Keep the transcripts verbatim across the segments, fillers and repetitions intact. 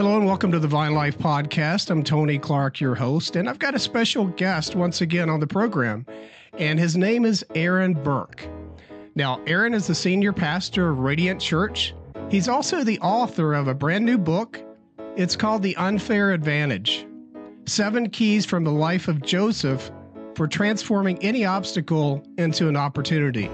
Hello and welcome to the Vine Life Podcast. I'm Tony Clark, your host, and I've got a special guest once again on the program, and his name is Aaron Burke. Now, Aaron is the senior pastor of Radiant Church. He's also the author of a brand new book. It's called The Unfair Advantage: Seven Keys from the Life of Joseph for Transforming Any Obstacle into an Opportunity.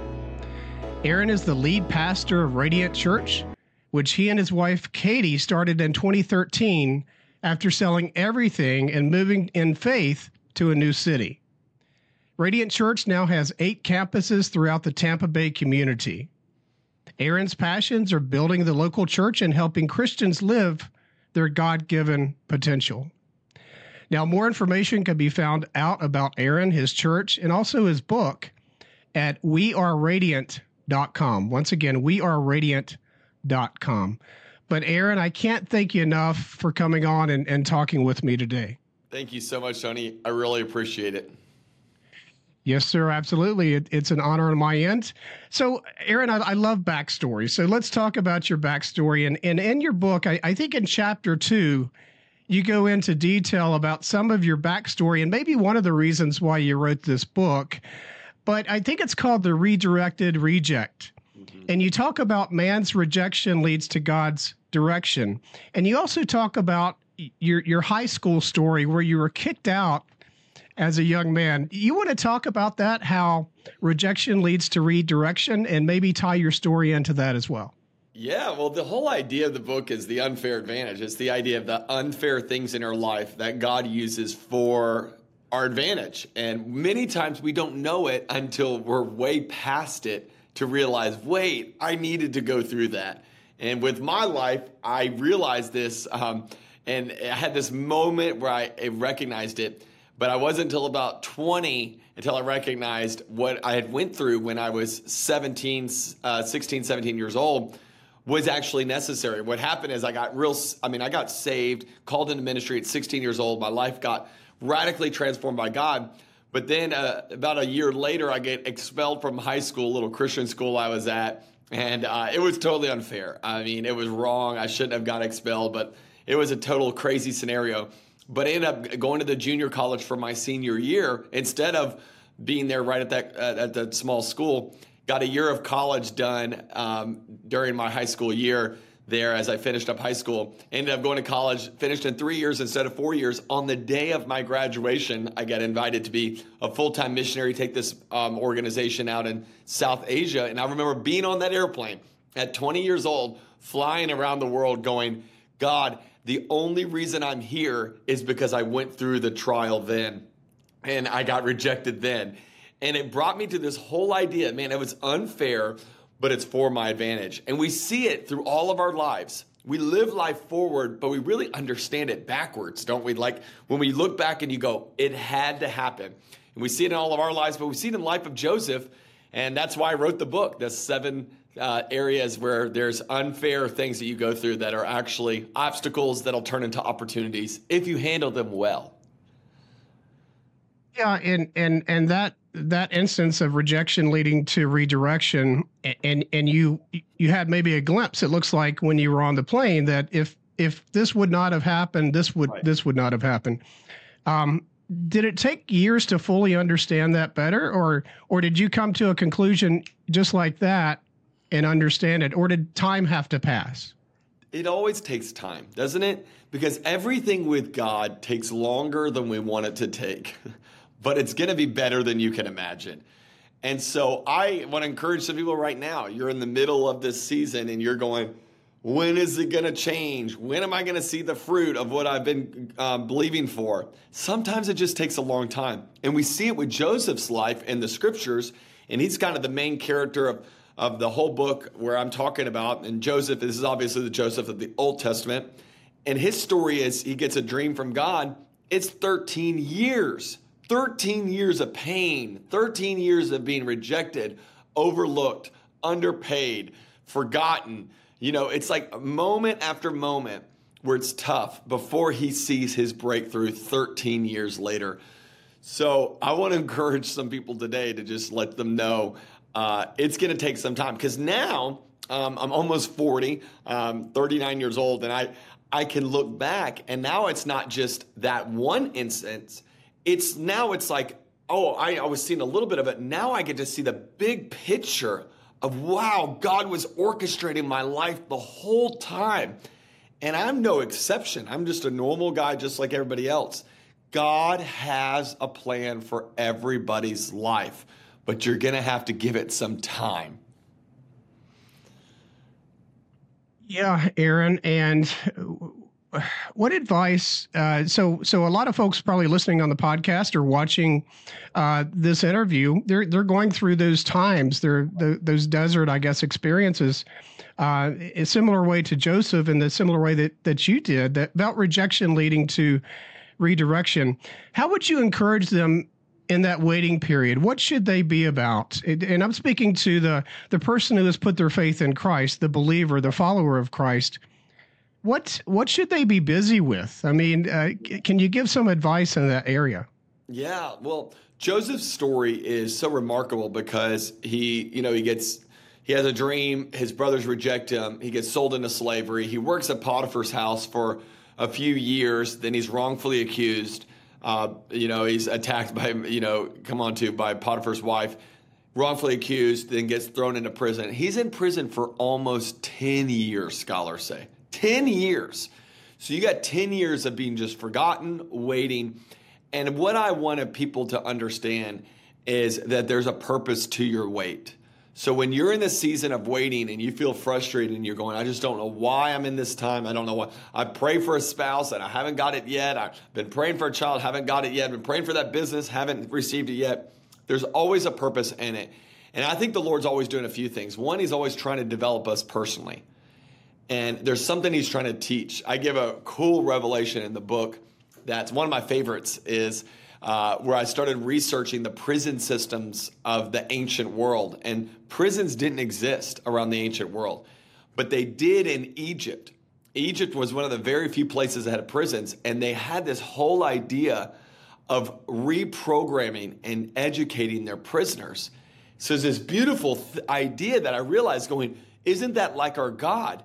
Aaron is the lead pastor of Radiant Church, which he and his wife, Katie, started in twenty thirteen after selling everything and moving in faith to a new city. Radiant Church now has eight campuses throughout the Tampa Bay community. Aaron's passions are building the local church and helping Christians live their God-given potential. Now, more information can be found out about Aaron, his church, and also his book at We Are Radiant dot com. Once again, We Are Radiant dot com. Dot com. But Aaron, I can't thank you enough for coming on and, and talking with me today. Thank you so much, Tony. I really appreciate it. Yes, sir. Absolutely. It, it's an honor on my end. So Aaron, I, I love backstory. So let's talk about your backstory. And, and in your book, I, I think in chapter two, you go into detail about some of your backstory and maybe one of the reasons why you wrote this book. But I think it's called The Redirected Reject. And you talk about man's rejection leads to God's direction. And you also talk about your your high school story where you were kicked out as a young man. You want to talk about that, how rejection leads to redirection, and maybe tie your story into that as well? Yeah, well, the whole idea of the book is the unfair advantage. It's the idea of the unfair things in our life that God uses for our advantage. And many times we don't know it until we're way past it, to realize, wait, I needed to go through that. And with my life, I realized this, um, and I had this moment where I, I recognized it, but I wasn't until about twenty until I recognized what I had went through when I was seventeen, uh, sixteen, seventeen years old was actually necessary. What happened is I got real, I mean, I got saved, called into ministry at sixteen years old. My life got radically transformed by God. But then uh, about a year later, I get expelled from high school, little Christian school I was at, and uh, it was totally unfair. I mean, it was wrong. I shouldn't have got expelled, but it was a total crazy scenario. But I ended up going to the junior college for my senior year instead of being there right at that uh, at that small school. Got a year of college done um, during my high school year there as I finished up high school. Ended up going to college, finished in three years instead of four years. On the day of my graduation, I got invited to be a full-time missionary, take this um, organization out in South Asia. And I remember being on that airplane at twenty years old, flying around the world going, God, the only reason I'm here is because I went through the trial then, and I got rejected then. And it brought me to this whole idea, man, it was unfair, but it's for my advantage. And we see it through all of our lives. We live life forward, but we really understand it backwards, don't we? Like when we look back and you go, it had to happen. And we see it in all of our lives, but we see it in the life of Joseph. And that's why I wrote the book, the seven uh, areas where there's unfair things that you go through that are actually obstacles that'll turn into opportunities if you handle them well. Yeah, and and and that that instance of rejection leading to redirection, and and you you had maybe a glimpse, it looks like, when you were on the plane, that if if this would not have happened, this would right. this would not have happened. Um, did it take years to fully understand that better, or or did you come to a conclusion just like that and understand it, or did time have to pass? It always takes time, doesn't it? Because everything with God takes longer than we want it to take, but it's going to be better than you can imagine. And so I want to encourage some people right now. You're in the middle of this season and you're going, when is it going to change? When am I going to see the fruit of what I've been uh, believing for? Sometimes it just takes a long time. And we see it with Joseph's life in the scriptures, and he's kind of the main character of of the whole book where I'm talking about. And Joseph, this is obviously the Joseph of the Old Testament. And his story is he gets a dream from God. It's thirteen years, thirteen years of pain, thirteen years of being rejected, overlooked, underpaid, forgotten. You know, it's like moment after moment where it's tough before he sees his breakthrough thirteen years later. So I want to encourage some people today to just let them know Uh, it's going to take some time, because now um, I'm almost forty, um, thirty-nine years old, and I, I can look back and now it's not just that one instance. It's now it's like, oh, I, I was seeing a little bit of it. Now I get to see the big picture of, wow, God was orchestrating my life the whole time. And I'm no exception. I'm just a normal guy, just like everybody else. God has a plan for everybody's life, but you're going to have to give it some time. Yeah, Aaron. And what advice? Uh, so, so a lot of folks probably listening on the podcast or watching uh, this interview, they're they're going through those times, they're the, those desert, I guess, experiences, uh, a similar way to Joseph and the similar way that that you did, that about rejection leading to redirection. How would you encourage them in that waiting period? What should they be about? And I'm speaking to the, the person who has put their faith in Christ, the believer, the follower of Christ. What what should they be busy with? I mean, uh, can you give some advice in that area? Yeah, well, Joseph's story is so remarkable because he, you know, he gets, he has a dream, his brothers reject him, he gets sold into slavery, he works at Potiphar's house for a few years, then he's wrongfully accused. Uh, you know, he's attacked by, you know, come on to, by Potiphar's wife, wrongfully accused, then gets thrown into prison. He's in prison for almost ten years, scholars say. ten years. So you got ten years of being just forgotten, waiting. And what I wanted people to understand is that there's a purpose to your wait. So when you're in the season of waiting and you feel frustrated and you're going, I just don't know why I'm in this time. I don't know why. I pray for a spouse and I haven't got it yet. I've been praying for a child, haven't got it yet. I've been praying for that business, haven't received it yet. There's always a purpose in it. And I think the Lord's always doing a few things. One, he's always trying to develop us personally. And there's something he's trying to teach. I give a cool revelation in the book that's one of my favorites is Uh, where I started researching the prison systems of the ancient world. And prisons didn't exist around the ancient world, but they did in Egypt. Egypt was one of the very few places that had prisons, and they had this whole idea of reprogramming and educating their prisoners. So there's this beautiful th- idea that I realized going, isn't that like our God?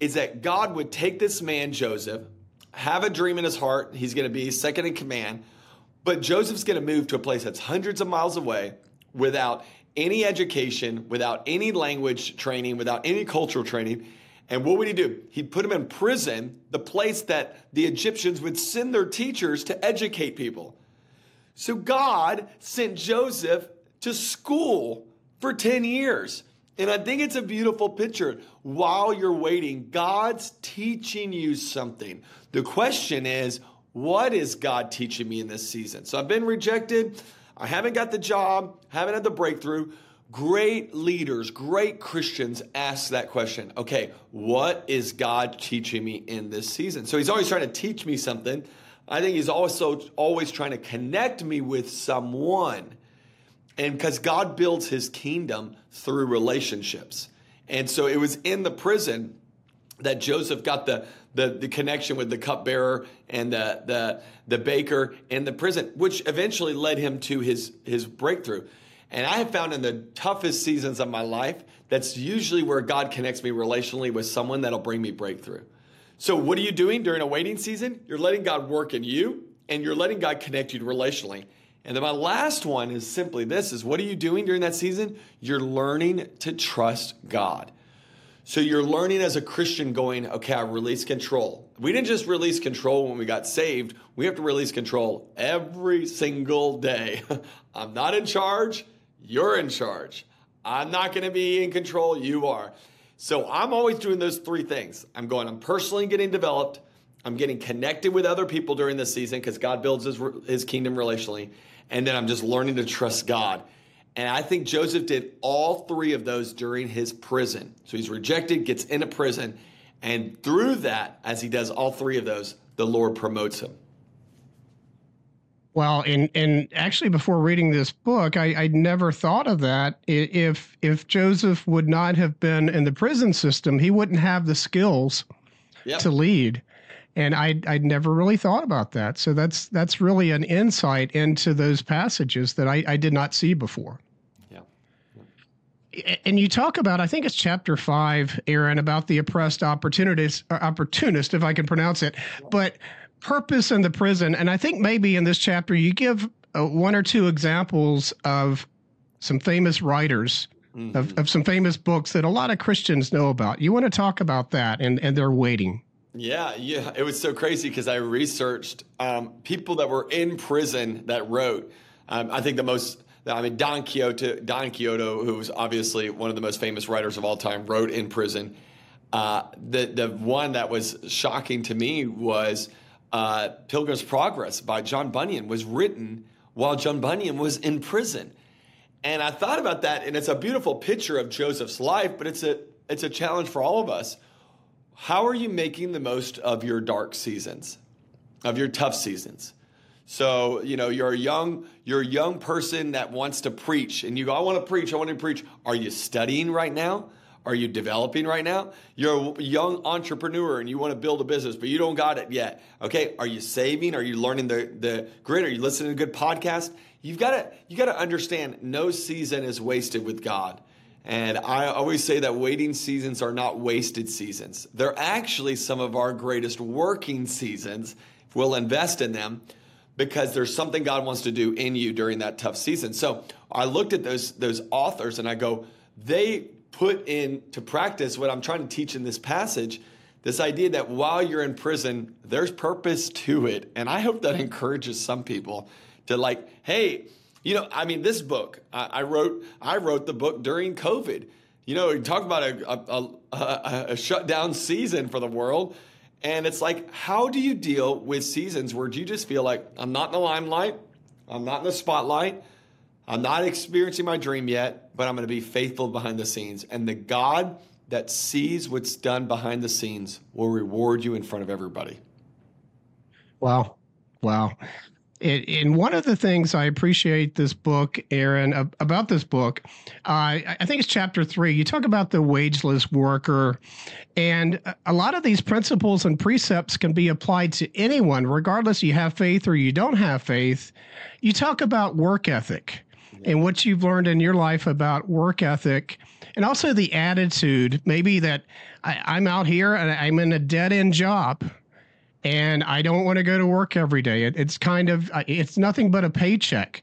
Is that God would take this man, Joseph, have a dream in his heart, he's going to be second in command, but Joseph's going to move to a place that's hundreds of miles away without any education, without any language training, without any cultural training. And what would he do? He'd put him in prison, the place that the Egyptians would send their teachers to educate people. So God sent Joseph to school for ten years. And I think it's a beautiful picture. While you're waiting, God's teaching you something. The question is, what is God teaching me in this season? So I've been rejected. I haven't got the job, haven't had the breakthrough. Great leaders, great Christians ask that question. Okay, what is God teaching me in this season? So he's always trying to teach me something. I think he's also always trying to connect me with someone. And because God builds his kingdom through relationships. And so it was in the prison that Joseph got the, the the connection with the cupbearer and the the the baker and the prison, which eventually led him to his his breakthrough. And I have found in the toughest seasons of my life, that's usually where God connects me relationally with someone that'll bring me breakthrough. So what are you doing during a waiting season? You're letting God work in you, and you're letting God connect you relationally. And then my last one is simply this, is what are you doing during that season? You're learning to trust God. So you're learning as a Christian going, okay, I release control. We didn't just release control when we got saved. We have to release control every single day. I'm not in charge. You're in charge. I'm not going to be in control. You are. So I'm always doing those three things. I'm going, I'm personally getting developed. I'm getting connected with other people during this season because God builds his, his kingdom relationally. And then I'm just learning to trust God. And I think Joseph did all three of those during his prison. So he's rejected, gets into prison. And through that, as he does all three of those, the Lord promotes him. Well, and, and actually before reading this book, I, I never thought of that. If, if Joseph would not have been in the prison system, he wouldn't have the skills yep. to lead. And I, I'd never really thought about that. So that's that's really an insight into those passages that I, I did not see before. Yeah. yeah. And you talk about, I think it's chapter five, Aaron, about the oppressed opportunist, opportunist, if I can pronounce it, but purpose in the prison. And I think maybe in this chapter, you give uh, one or two examples of some famous writers, mm-hmm. of, of some famous books that a lot of Christians know about. You want to talk about that and, and their waiting. Yeah, yeah. It was so crazy because I researched um, people that were in prison that wrote, um, I think the most... I mean, Don Quixote, Don Quixote, who was obviously one of the most famous writers of all time, wrote in prison. Uh, the the one that was shocking to me was uh, Pilgrim's Progress by John Bunyan was written while John Bunyan was in prison. And I thought about that, and it's a beautiful picture of Joseph's life, but it's a it's a challenge for all of us. How are you making the most of your dark seasons, of your tough seasons? So, you know, you're a young, you're a young person that wants to preach and you go, I want to preach. I want to preach. Are you studying right now? Are you developing right now? You're a young entrepreneur and you want to build a business, but you don't got it yet. Okay. Are you saving? Are you learning the, the grid? Are you listening to a good podcast? You've got to, you got to understand no season is wasted with God. And I always say that waiting seasons are not wasted seasons. They're actually some of our greatest working seasons. If we'll invest in them. Because there's something God wants to do in you during that tough season. So I looked at those those authors and I go, they put into practice what I'm trying to teach in this passage, this idea that while you're in prison, there's purpose to it. And I hope that encourages some people to like, hey, you know, I mean, this book, I, I wrote I wrote the book during COVID. You know, talk about a, a, a, a shutdown season for the world. And it's like, how do you deal with seasons where you just feel like, I'm not in the limelight, I'm not in the spotlight, I'm not experiencing my dream yet, but I'm going to be faithful behind the scenes. And the God that sees what's done behind the scenes will reward you in front of everybody. Wow. Wow. It, and one of the things I appreciate this book, Aaron, about this book, uh, I think it's chapter three. You talk about the wageless worker, and a lot of these principles and precepts can be applied to anyone, regardless you have faith or you don't have faith. You talk about work ethic and what you've learned in your life about work ethic, and also the attitude, maybe that I, I'm out here and I'm in a dead-end job. And I don't want to go to work every day. It, it's kind of, it's nothing but a paycheck.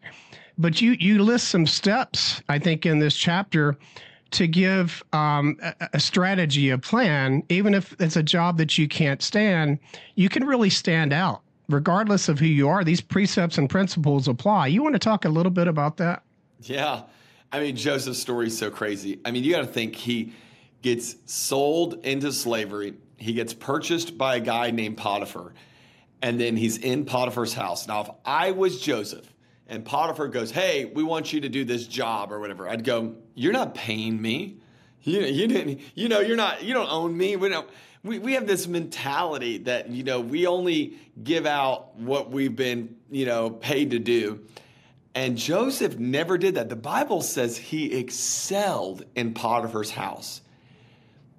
But you you list some steps, I think, in this chapter to give um, a, a strategy, a plan. Even if it's a job that you can't stand, you can really stand out. Regardless of who you are, these precepts and principles apply. You want to talk a little bit about that? Yeah. I mean, Joseph's story is so crazy. I mean, you got to think he gets sold into slavery. He gets purchased by a guy named Potiphar, and then he's in Potiphar's house. Now, if I was Joseph and Potiphar goes, hey, we want you to do this job or whatever, I'd go, you're not paying me. You, you didn't, you know, you're not, you don't own me. We don't, we, we have this mentality that, you know, we only give out what we've been, you know, paid to do. And Joseph never did that. The Bible says he excelled in Potiphar's house.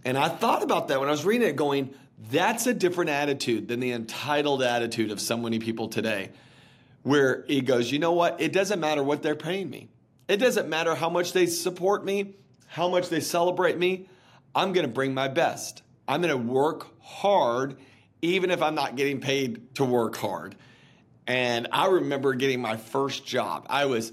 And I thought about that when I was reading it going, that's a different attitude than the entitled attitude of so many people today, where it goes, you know what? It doesn't matter what they're paying me. It doesn't matter how much they support me, how much they celebrate me. I'm going to bring my best. I'm going to work hard, even if I'm not getting paid to work hard. And I remember getting my first job. I was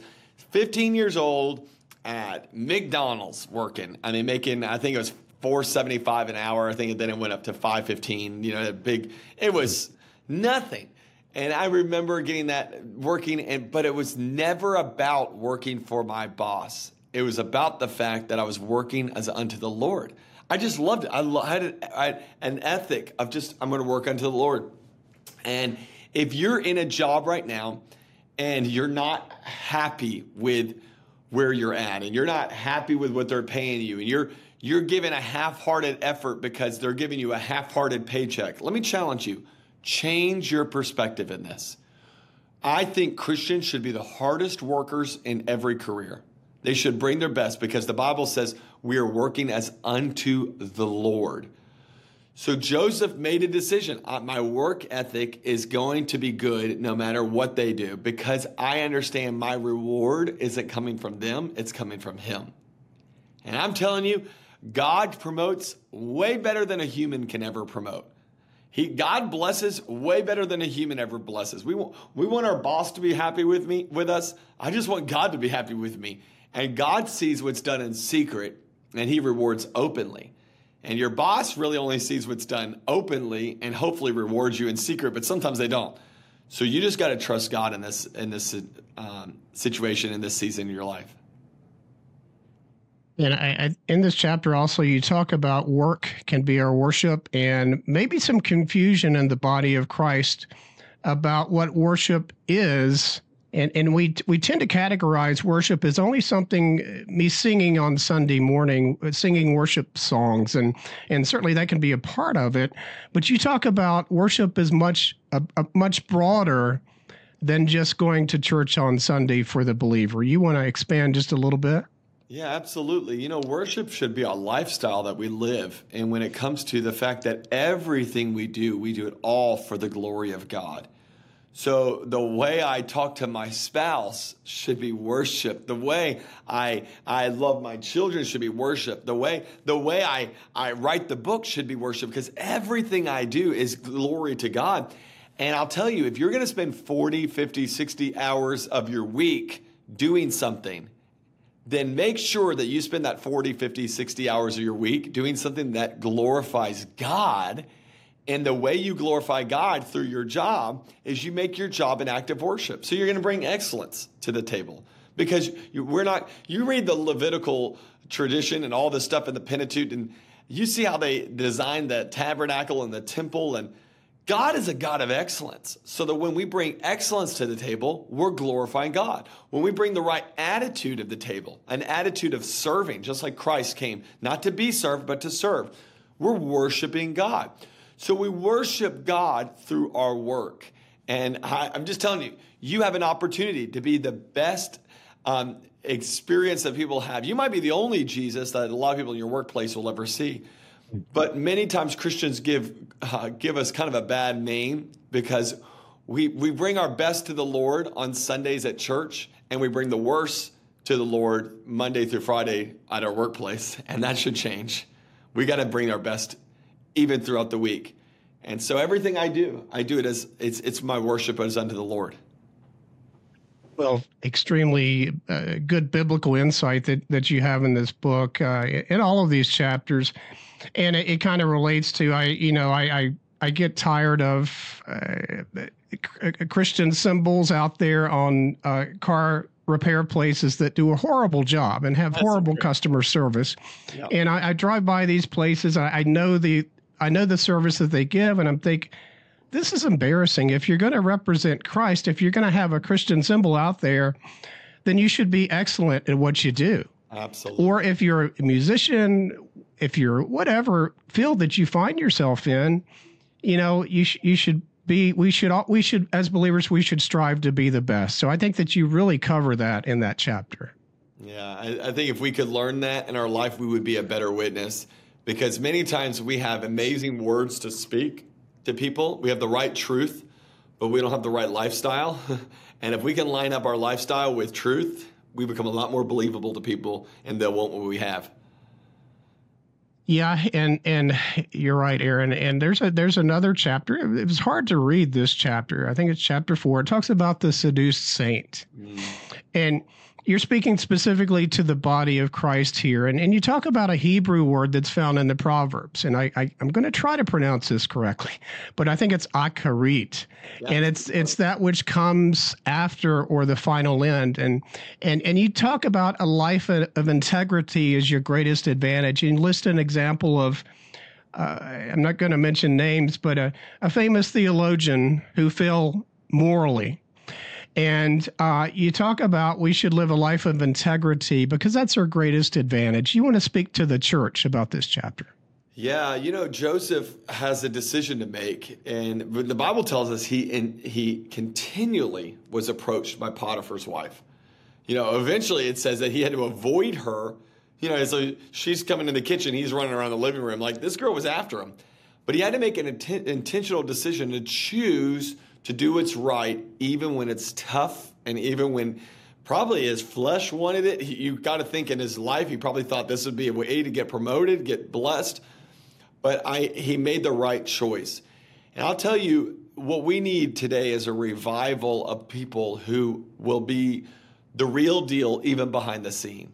fifteen years old at McDonald's working. I mean, making, I think it was four seventy-five an hour, I think, and then it went up to five fifteen. You know, that big, it was nothing. And I remember getting that working, and but it was never about working for my boss. It was about the fact that I was working as unto the Lord. I just loved it. I, lo- I, had, a, I had an ethic of just, I'm going to work unto the Lord. And if you're in a job right now and you're not happy with where you're at, and you're not happy with what they're paying you, and you're You're giving a half-hearted effort because they're giving you a half-hearted paycheck. Let me challenge you. Change your perspective in this. I think Christians should be the hardest workers in every career. They should bring their best because the Bible says we are working as unto the Lord. So Joseph made a decision. My work ethic is going to be good no matter what they do because I understand my reward isn't coming from them. It's coming from him. And I'm telling you, God promotes way better than a human can ever promote. He, God blesses way better than a human ever blesses. We want, we want our boss to be happy with me, with us. I just want God to be happy with me. And God sees what's done in secret, and he rewards openly. And your boss really only sees what's done openly and hopefully rewards you in secret, but sometimes they don't. So you just got to trust God in this, in this um, situation, in this season of your life. And I, I, in this chapter also, you talk about work can be our worship, and maybe some confusion in the body of Christ about what worship is. And and we we tend to categorize worship as only something me singing on Sunday morning, singing worship songs, and and certainly that can be a part of it. But you talk about worship as much a, a much broader than just going to church on Sunday for the believer. You want to expand just a little bit? Yeah, absolutely. You know, worship should be a lifestyle that we live. And when it comes to the fact that everything we do, we do it all for the glory of God. So the way I talk to my spouse should be worship. The way I I love my children should be worship. The way the way I, I write the book should be worship, because everything I do is glory to God. And I'll tell you, if you're going to spend forty, fifty, sixty hours of your week doing something, then make sure that you spend that forty, fifty, sixty hours of your week doing something that glorifies God. And the way you glorify God through your job is you make your job an act of worship. So you're going to bring excellence to the table, because you, we're not, you read the Levitical tradition and all this stuff in the Pentateuch, and you see how they designed the tabernacle and the temple, and God is a God of excellence. So that when we bring excellence to the table, we're glorifying God. When we bring the right attitude of the table, an attitude of serving, just like Christ came, not to be served, but to serve, we're worshiping God. So we worship God through our work. And I, I'm just telling you, you have an opportunity to be the best um, experience that people have. You might be the only Jesus that a lot of people in your workplace will ever see. But many times Christians give uh, give us kind of a bad name, because we we bring our best to the Lord on Sundays at church, and we bring the worst to the Lord Monday through Friday at our workplace. And that should change. We got to bring our best even throughout the week. And so everything I do, I do it as it's it's my worship as unto the Lord. Well, extremely uh, good biblical insight that, that you have in this book, uh, in all of these chapters. And it, it kind of relates to, I you know, I I, I get tired of uh, Christian symbols out there on uh, car repair places that do a horrible job and have That's horrible true. customer service. Yep. And I, I drive by these places. I, I know the I know the service that they give, and I'm thinking, this is embarrassing. If you're going to represent Christ, if you're going to have a Christian symbol out there, then you should be excellent at what you do. Absolutely. Or if you're a musician, if you're whatever field that you find yourself in, you know, you sh- you should be, we should, all, we should, as believers, we should strive to be the best. So I think that you really cover that in that chapter. Yeah. I, I think if we could learn that in our life, we would be a better witness, because many times we have amazing words to speak to people. We have the right truth, but we don't have the right lifestyle. And if we can line up our lifestyle with truth, we become a lot more believable to people, and they'll want what we have. Yeah, and and you're right, Aaron. And there's a there's another chapter. It was hard to read this chapter. I think it's chapter four. It talks about the seduced saint. Mm. And you're speaking specifically to the body of Christ here. And, and you talk about a Hebrew word that's found in the Proverbs. And I, I, I'm going to try to pronounce this correctly, but I think it's akarit. Yeah. And it's it's that which comes after, or the final end. And and and you talk about a life of integrity as your greatest advantage. And list an example of, uh, I'm not going to mention names, but a, a famous theologian who fell morally. And uh, you talk about we should live a life of integrity, because that's our greatest advantage. You want to speak to the church about this chapter. Yeah, you know, Joseph has a decision to make. And the Bible tells us he and he continually was approached by Potiphar's wife. You know, eventually it says that he had to avoid her. You know, so she's coming in the kitchen. He's running around the living room like this girl was after him. But he had to make an inten- intentional decision to choose to do what's right, even when it's tough and even when probably his flesh wanted it. He, you got to think in his life, he probably thought this would be a way to get promoted, get blessed. But I, he made the right choice. And I'll tell you, what we need today is a revival of people who will be the real deal, even behind the scene.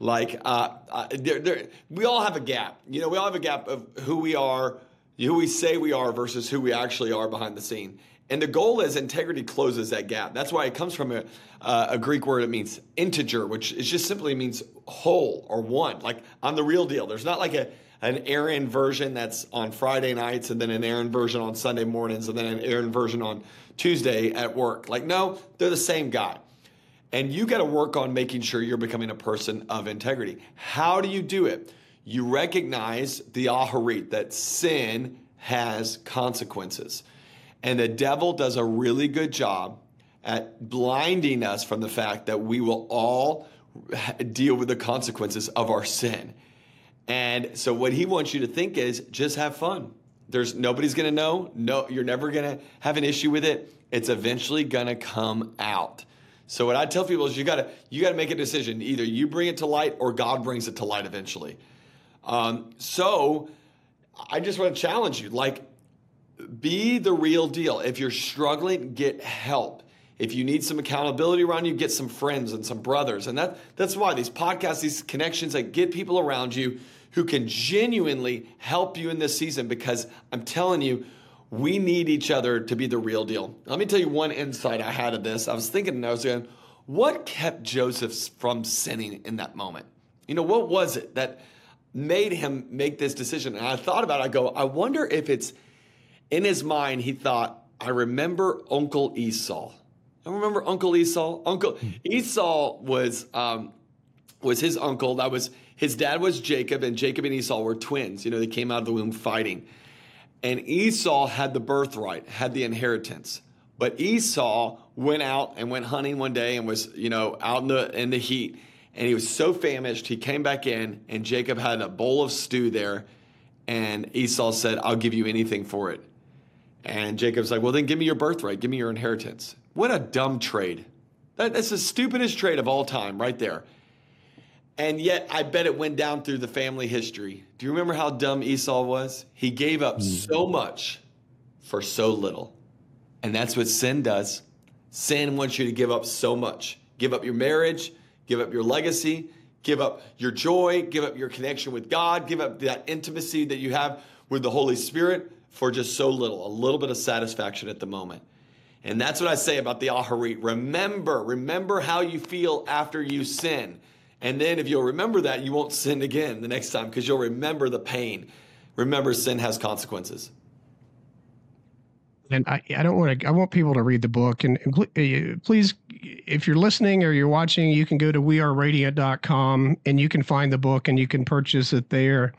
Like, uh, uh, they're, they're, we all have a gap. You know, we all have a gap of who we are, who we say we are versus who we actually are behind the scene. And the goal is integrity closes that gap. That's why it comes from a, uh, a Greek word that means integer, which is just simply means whole or one. Like, I'm the real deal. There's not like a an Aaron version that's on Friday nights and then an Aaron version on Sunday mornings and then an Aaron version on Tuesday at work. Like, no, they're the same guy. And you got to work on making sure you're becoming a person of integrity. How do you do it? You recognize the aharit, that sin has consequences. And the devil does a really good job at blinding us from the fact that we will all deal with the consequences of our sin. And so what he wants you to think is just have fun. There's nobody's going to know. No, you're never going to have an issue with it. It's eventually going to come out. So what I tell people is you got to you got to make a decision. Either you bring it to light or God brings it to light eventually. Um, so I just want to challenge you, like, be the real deal. If you're struggling, get help. If you need some accountability around you, get some friends and some brothers. And that that's why these podcasts, these connections, that get people around you who can genuinely help you in this season, because I'm telling you, we need each other to be the real deal. Let me tell you one insight I had of this. I was thinking, and I was going, what kept Joseph from sinning in that moment? You know, what was it that made him make this decision? And I thought about it. I go, I wonder if it's in his mind, he thought, I remember Uncle Esau. I remember Uncle Esau. Uncle Esau was um, was his uncle. That was his dad was Jacob, and Jacob and Esau were twins. You know, they came out of the womb fighting. And Esau had the birthright, had the inheritance. But Esau went out and went hunting one day and was, you know, out in the in the heat, and he was so famished, he came back in, and Jacob had a bowl of stew there, and Esau said, I'll give you anything for it. And Jacob's like, well, then give me your birthright. Give me your inheritance. What a dumb trade. That, that's the stupidest trade of all time right there. And yet I bet it went down through the family history. Do you remember how dumb Esau was? He gave up so much for so little. And that's what sin does. Sin wants you to give up so much. Give up your marriage. Give up your legacy. Give up your joy. Give up your connection with God. Give up that intimacy that you have with the Holy Spirit for just so little, a little bit of satisfaction at the moment. And that's what I say about the aharit. Remember, remember how you feel after you sin. And then if you'll remember that, you won't sin again the next time, because you'll remember the pain. Remember, sin has consequences. And I, I don't want to, I want people to read the book, and please, if you're listening or you're watching, you can go to we are radiant dot com and you can find the book and you can purchase it there.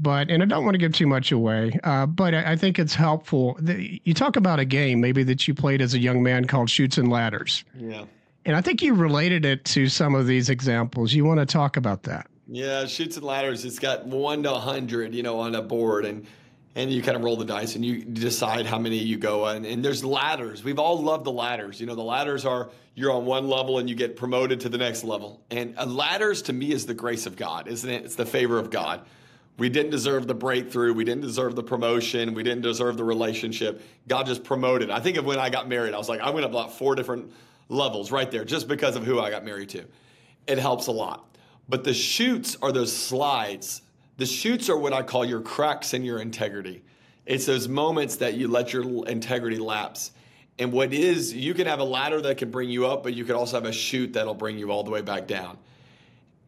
But, and I don't want to give too much away, uh, but I, I think it's helpful. The, you talk about a game maybe that you played as a young man called Chutes and Ladders. Yeah. And I think you related it to some of these examples. You want to talk about that? Yeah. Chutes and Ladders. It's got one to a hundred, you know, on a board, and And you kind of roll the dice and you decide how many you go on. And, and there's ladders. We've all loved the ladders. You know, the ladders are you're on one level and you get promoted to the next level. And ladders to me is the grace of God, isn't it? It's the favor of God. We didn't deserve the breakthrough. We didn't deserve the promotion. We didn't deserve the relationship. God just promoted. I think of when I got married, I was like, I went up about four different levels right there just because of who I got married to. It helps a lot. But the chutes are those slides. The chutes are what I call your cracks in your integrity. It's those moments that you let your integrity lapse. And what is, you can have a ladder that can bring you up, but you could also have a chute that'll bring you all the way back down.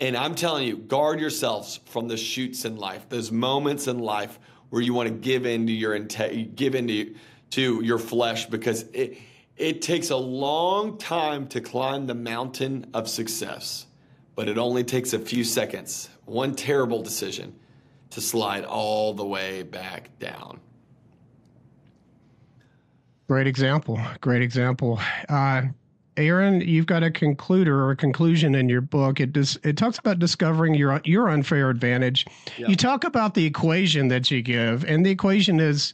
And I'm telling you, guard yourselves from the chutes in life, those moments in life where you want to give into your inte- give into to your flesh, because it it takes a long time to climb the mountain of success. But it only takes a few seconds, one terrible decision, to slide all the way back down. Great example. Great example. Uh, Aaron, you've got a concluder or a conclusion in your book. It dis- it talks about discovering your your unfair advantage. Yeah. You talk about the equation that you give, and the equation is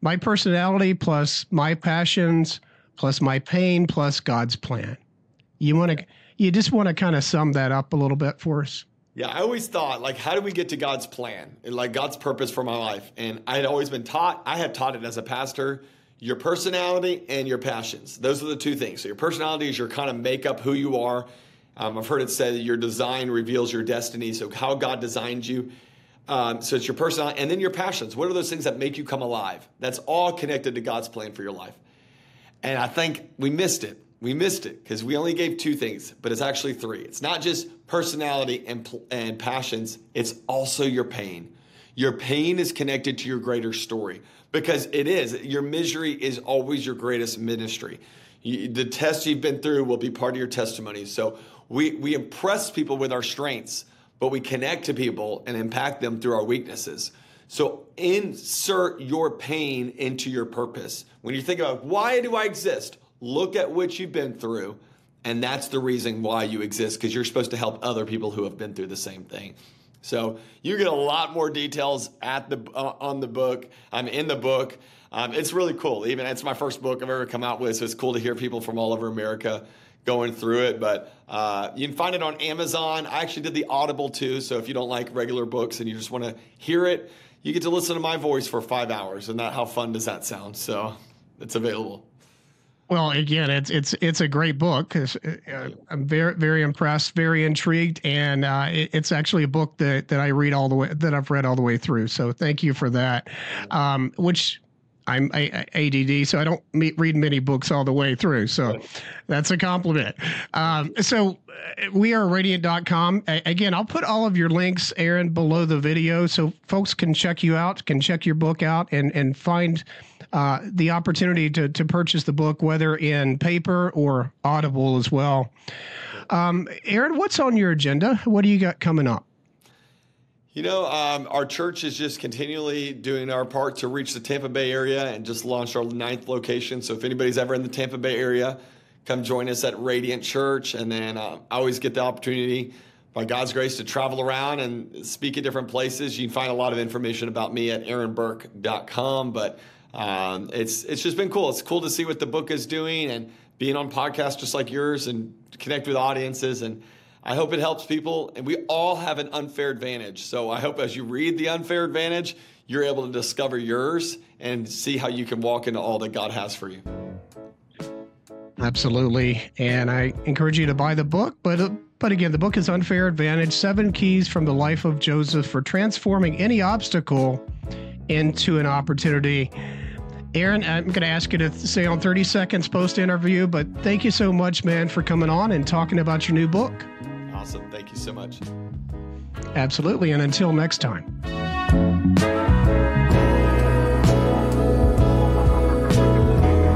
my personality plus my passions plus my pain plus God's plan. You want to... you just want to kind of sum that up a little bit for us. Yeah, I always thought, like, how do we get to God's plan, like God's purpose for my life? And I had always been taught, I had taught it as a pastor, your personality and your passions. Those are the two things. So your personality is your kind of makeup, who you are. Um, I've heard it said that your design reveals your destiny, so how God designed you. Um, so it's your personality, and then your passions. What are those things that make you come alive? That's all connected to God's plan for your life. And I think we missed it. We missed it because we only gave two things, but it's actually three. It's not just personality and and passions. It's also your pain. Your pain is connected to your greater story because it is. Your misery is always your greatest ministry. You, the tests you've been through will be part of your testimony. So we, we impress people with our strengths, but we connect to people and impact them through our weaknesses. So insert your pain into your purpose. When you think about, why do I exist? Look at what you've been through, and that's the reason why you exist, because you're supposed to help other people who have been through the same thing. So you get a lot more details at the uh, on the book. I'm in the book. Um, it's really cool. Even it's my first book I've ever come out with, so it's cool to hear people from all over America going through it. But uh, you can find it on Amazon. I actually did the Audible too, so if you don't like regular books and you just want to hear it, you get to listen to my voice for five hours. And that, how fun does that sound? So it's available. Well, again, it's it's it's a great book because uh, I'm very, very impressed, very intrigued, and uh, it, it's actually a book that, that I read all the way that I've read all the way through. So thank you for that. Um, which I'm I, I, A D D, so I don't meet, read many books all the way through. So that's a compliment. Um, so we are radiant dot com. A- again, I'll put all of your links, Aaron, below the video, so folks can check you out, can check your book out, and and find. Uh, the opportunity to to purchase the book, whether in paper or Audible as well. Um, Aaron, what's on your agenda? What do you got coming up? You know, um, our church is just continually doing our part to reach the Tampa Bay area and just launched our ninth location. So if anybody's ever in the Tampa Bay area, come join us at Radiant Church. And then uh, I always get the opportunity, by God's grace, to travel around and speak at different places. You can find a lot of information about me at aaron burke dot com, but Um, it's it's just been cool. It's cool to see what the book is doing and being on podcasts just like yours and connect with audiences. And I hope it helps people. And we all have an unfair advantage. So I hope as you read The Unfair Advantage, you're able to discover yours and see how you can walk into all that God has for you. Absolutely. And I encourage you to buy the book. But uh, but again, the book is Unfair Advantage, Seven Keys from the Life of Joseph for Transforming Any Obstacle into an Opportunity. Aaron, I'm going to ask you to say on thirty seconds post-interview, but thank you so much, man, for coming on and talking about your new book. Awesome. Thank you so much. Absolutely. And until next time.